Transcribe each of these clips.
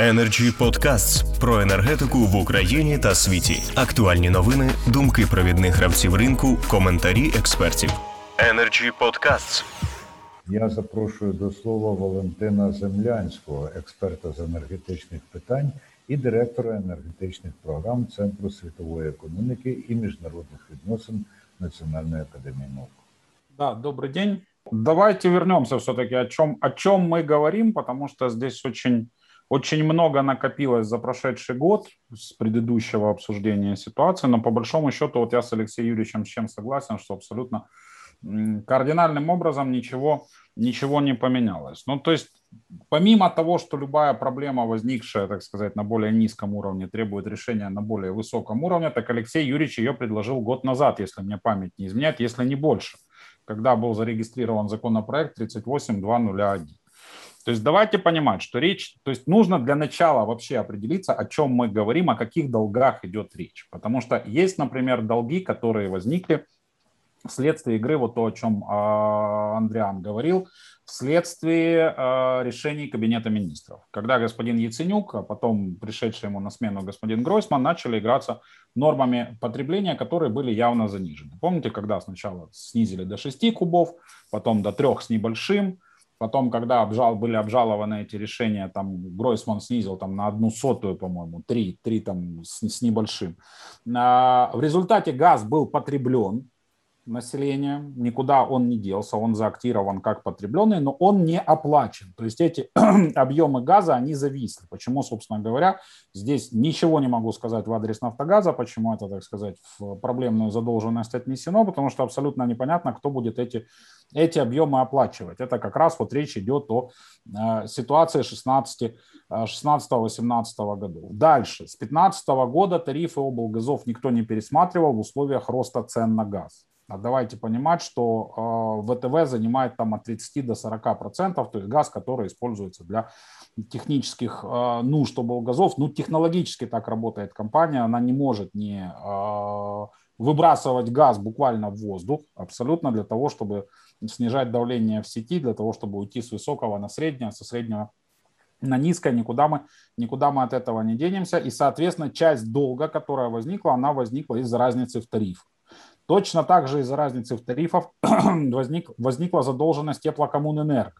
Energy Podcasts про енергетику в Україні та світі. Актуальні новини, думки провідних гравців ринку, коментарі експертів. Energy Podcasts. Я запрошую до слова Валентина Землянського, експерта з енергетичних питань і директора енергетичних програм Центру світової економіки і міжнародних відносин Національної академії наук. Да, добрый день. Давайте вернемся все-таки, о чем мы говорим, потому что здесь очень много накопилось за прошедший год с предыдущего обсуждения ситуации, но по большому счету вот я с Алексеем Юрьевичем с чем согласен, что абсолютно кардинальным образом ничего не поменялось. Ну, то есть, помимо того, что любая проблема, возникшая, так сказать, на более низком уровне, требует решения на более высоком уровне, так Алексей Юрьевич ее предложил год назад, если мне память не изменяет, если не больше, когда был зарегистрирован законопроект 38201. То есть давайте понимать, что нужно для начала вообще определиться, о чем мы говорим, о каких долгах идет речь. Потому что есть, например, долги, которые возникли вследствие игры, вот то, о чем Андриан говорил, вследствие решений Кабинета министров. Когда господин Яценюк, а потом пришедший ему на смену господин Гройсман, начали играться нормами потребления, которые были явно занижены. Помните, когда сначала снизили до 6 кубов, потом до 3 с небольшим, потом, когда были обжалованы эти решения, там Гройсман снизил там, на 0,01, по-моему, 3 там, с небольшим. В результате газ был потреблен населением, никуда он не делся, он заактирован как потребленный, но он не оплачен. То есть эти объемы газа, они зависли. Почему, собственно говоря, здесь ничего не могу сказать в адрес Нафтогаза, почему это, так сказать, в проблемную задолженность отнесено, потому что абсолютно непонятно, кто будет эти объемы оплачивать. Это как раз вот речь идет о ситуации 16-18 годов. Дальше. С 2015 года тарифы облгазов никто не пересматривал в условиях роста цен на газ. А давайте понимать, что ВТВ занимает там от 30 до 40%, то есть газ, который используется для технических нужд облгазов. Ну, технологически так работает компания, она не может не выбрасывать газ буквально в воздух абсолютно для того, чтобы снижать давление в сети, для того, чтобы уйти с высокого на среднее, со среднего на низкое, никуда мы от этого не денемся. И, соответственно, часть долга, которая возникла, она возникла из-за разницы в тарифах. Точно так же из-за разницы в тарифах возникла задолженность Теплокоммунэнерго.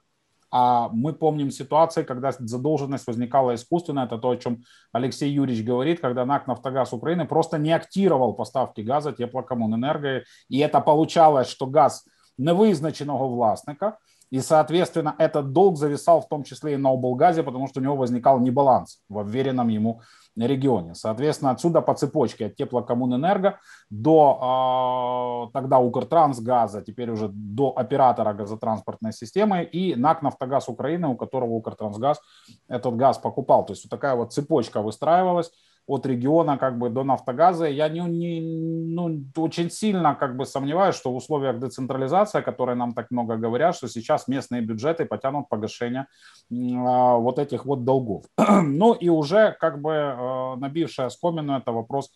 А мы помним ситуации, когда задолженность возникала искусственно. Это то, о чем Алексей Юрьевич говорит, когда НАК «Нафтогаз Украины» просто не актировал поставки газа Теплокоммунэнерго. И это получалось, что газ невизначеного власника. И, соответственно, этот долг зависал в том числе и на облгазе, потому что у него возникал небаланс в обверенном ему регионе. Соответственно, отсюда по цепочке от Теплокоммунэнерго до тогда Укртрансгаза, теперь уже до оператора газотранспортной системы и НАК «Нафтогаз Украины», у которого Укртрансгаз этот газ покупал. То есть вот такая вот цепочка выстраивалась от региона как бы до Нафтогаза. Я очень сильно как бы сомневаюсь, что в условиях децентрализации, о которой нам так много говорят, что сейчас местные бюджеты потянут погашение вот этих вот долгов. Ну и уже как бы набившая оскомину это вопрос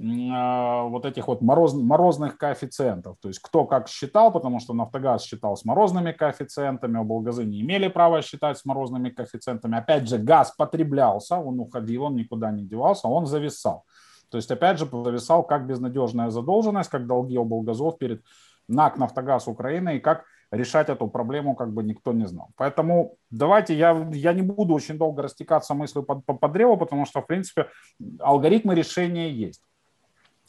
вот этих вот морозных коэффициентов. То есть кто как считал, потому что Нафтогаз считал с морозными коэффициентами, облгазы не имели права считать с морозными коэффициентами. Опять же, газ потреблялся, он уходил, он никуда не девался, он зависал. То есть, опять же, зависал как безнадежная задолженность, как долги облгазов перед НАК «Нафтогаз Украины» и как решать эту проблему как бы никто не знал. Поэтому давайте, я не буду очень долго растекаться мыслью по древу, потому что, в принципе, алгоритмы решения есть.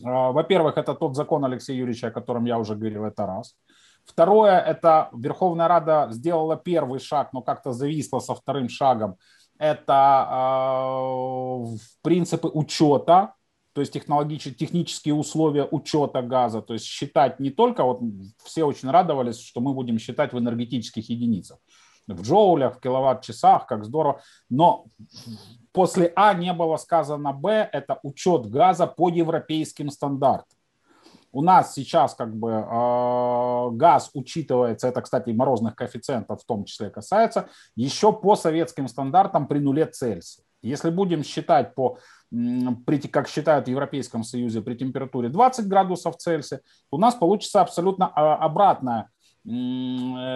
Во-первых, это тот закон Алексея Юрьевича, о котором я уже говорил, это раз. Второе, это Верховная Рада сделала первый шаг, но как-то зависла со вторым шагом. Это принципы учета, то есть технические условия учета газа. То есть считать не только, вот все очень радовались, что мы будем считать в энергетических единицах. В джоулях, в киловатт-часах, как здорово. Но после А не было сказано Б, это учет газа по европейским стандартам. У нас сейчас как бы газ учитывается, это, кстати, морозных коэффициентов в том числе касается, еще по советским стандартам при 0 Цельсия. Если будем считать как считают в Европейском Союзе, при температуре 20 градусов Цельсия, у нас получится абсолютно обратная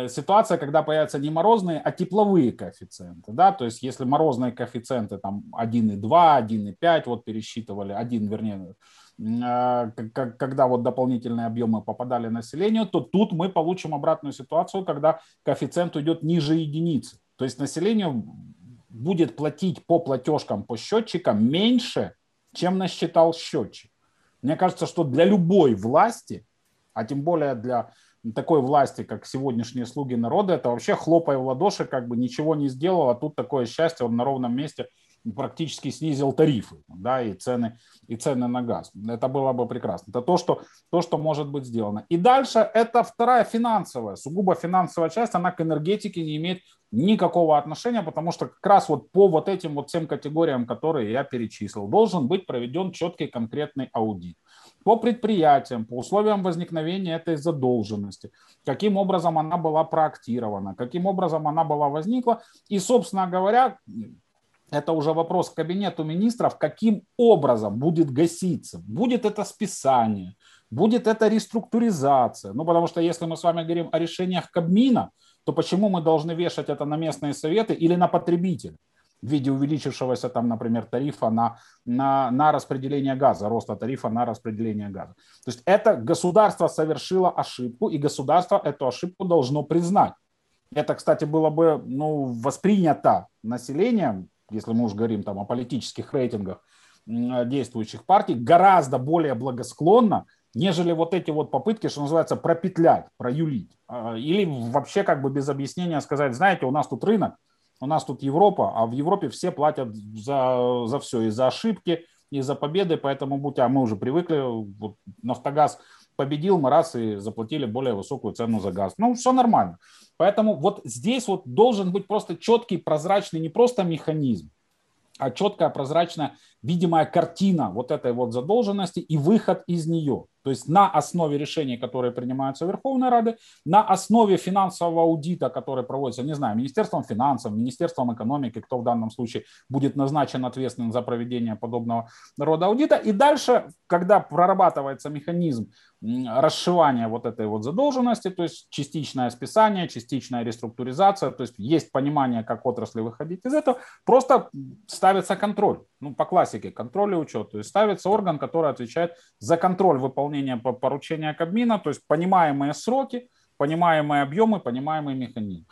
ситуация, когда появятся не морозные, а тепловые коэффициенты. Да? То есть если морозные коэффициенты там 1,2, 1,5, вот пересчитывали, 1, вернее, когда вот дополнительные объемы попадали населению, то тут мы получим обратную ситуацию, когда коэффициент уйдет ниже единицы. То есть население будет платить по платежкам, по счетчикам меньше, чем насчитал счетчик. Мне кажется, что для любой власти, а тем более для такой власти, как сегодняшние слуги народа, это вообще хлопая в ладоши, как бы ничего не сделал, а тут такое счастье, он на ровном месте практически снизил тарифы, да, и цены на газ. Это было бы прекрасно. Это то, что может быть сделано. И дальше это вторая финансовая, сугубо финансовая часть, она к энергетике не имеет никакого отношения, потому что как раз вот по вот этим вот всем категориям, которые я перечислил, должен быть проведен четкий конкретный аудит. По предприятиям, по условиям возникновения этой задолженности, каким образом она была проактирована, каким образом она была возникла. И, собственно говоря, это уже вопрос к кабинету министров, каким образом будет гаситься, будет это списание, будет это реструктуризация. Ну, потому что если мы с вами говорим о решениях Кабмина, то почему мы должны вешать это на местные советы или на потребителя в виде увеличившегося, там, например, тарифа на распределение газа, роста тарифа на распределение газа. То есть это государство совершило ошибку, и государство эту ошибку должно признать. Это, кстати, было бы, ну, воспринято населением, если мы уж говорим там о политических рейтингах действующих партий, гораздо более благосклонно, нежели вот эти вот попытки, что называется, пропетлять, проюлить. Или вообще как бы без объяснения сказать, знаете, у нас тут рынок, у нас тут Европа, а в Европе все платят за все, и за ошибки, и за победы, поэтому мы уже привыкли, вот, Нафтогаз победил, мы раз и заплатили более высокую цену за газ. Ну, все нормально. Поэтому вот здесь вот должен быть просто четкий, прозрачный, не просто механизм, а четкая, прозрачная, видимая картина вот этой вот задолженности и выход из нее. То есть на основе решений, которые принимаются в Верховной Раде, на основе финансового аудита, который проводится, не знаю, Министерством финансов, Министерством экономики, кто в данном случае будет назначен ответственным за проведение подобного рода аудита. И дальше, когда прорабатывается механизм расшивания вот этой вот задолженности, то есть частичное списание, частичная реструктуризация, то есть есть понимание, как отрасли выходить из этого, просто ставится контроль. Ну, по классике, контроль и учет. То есть ставится орган, который отвечает за контроль выполнения поручения Кабмина, то есть понимаемые сроки, понимаемые объемы, понимаемый механизм.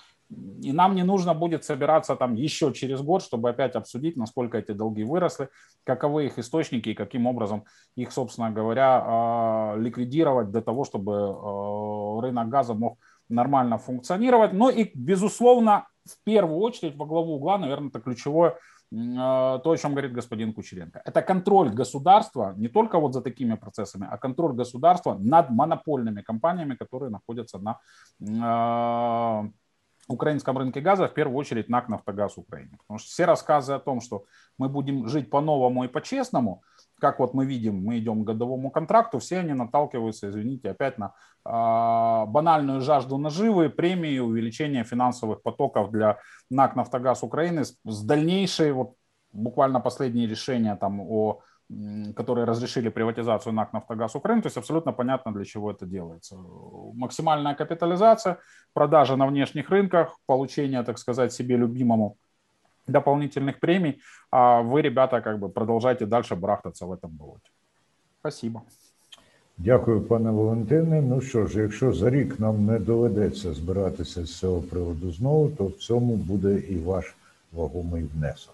И нам не нужно будет собираться там еще через год, чтобы опять обсудить, насколько эти долги выросли, каковы их источники и каким образом их, собственно говоря, ликвидировать для того, чтобы рынок газа мог нормально функционировать. Но и, безусловно, в первую очередь, во главу угла, наверное, это ключевое, то, о чем говорит господин Кучеренко. Это контроль государства не только вот за такими процессами, а контроль государства над монопольными компаниями, которые находятся на украинском рынке газа, в первую очередь НАК «Нафтогаз Украины». Потому что все рассказы о том, что мы будем жить по-новому и по-честному, как вот мы видим, мы идем к годовому контракту, все они наталкиваются, извините, опять на банальную жажду наживы, премии, увеличение финансовых потоков для НАК «Нафтогаз Украины» с дальнейшей, вот буквально последние решения, там, которые разрешили приватизацию НАК «Нафтогаз Украины», то есть абсолютно понятно, для чего это делается. Максимальная капитализация, продажа на внешних рынках, получение, так сказать, себе любимому дополнительных премий, а вы, ребята, как бы продовжайте дальше барахтаться в этом болоті. Спасибо. Дякую, пане Валентине. Ну що ж, якщо за рік нам не доведеться збиратися з цього приводу знову, то в цьому буде і ваш вагомий внесок.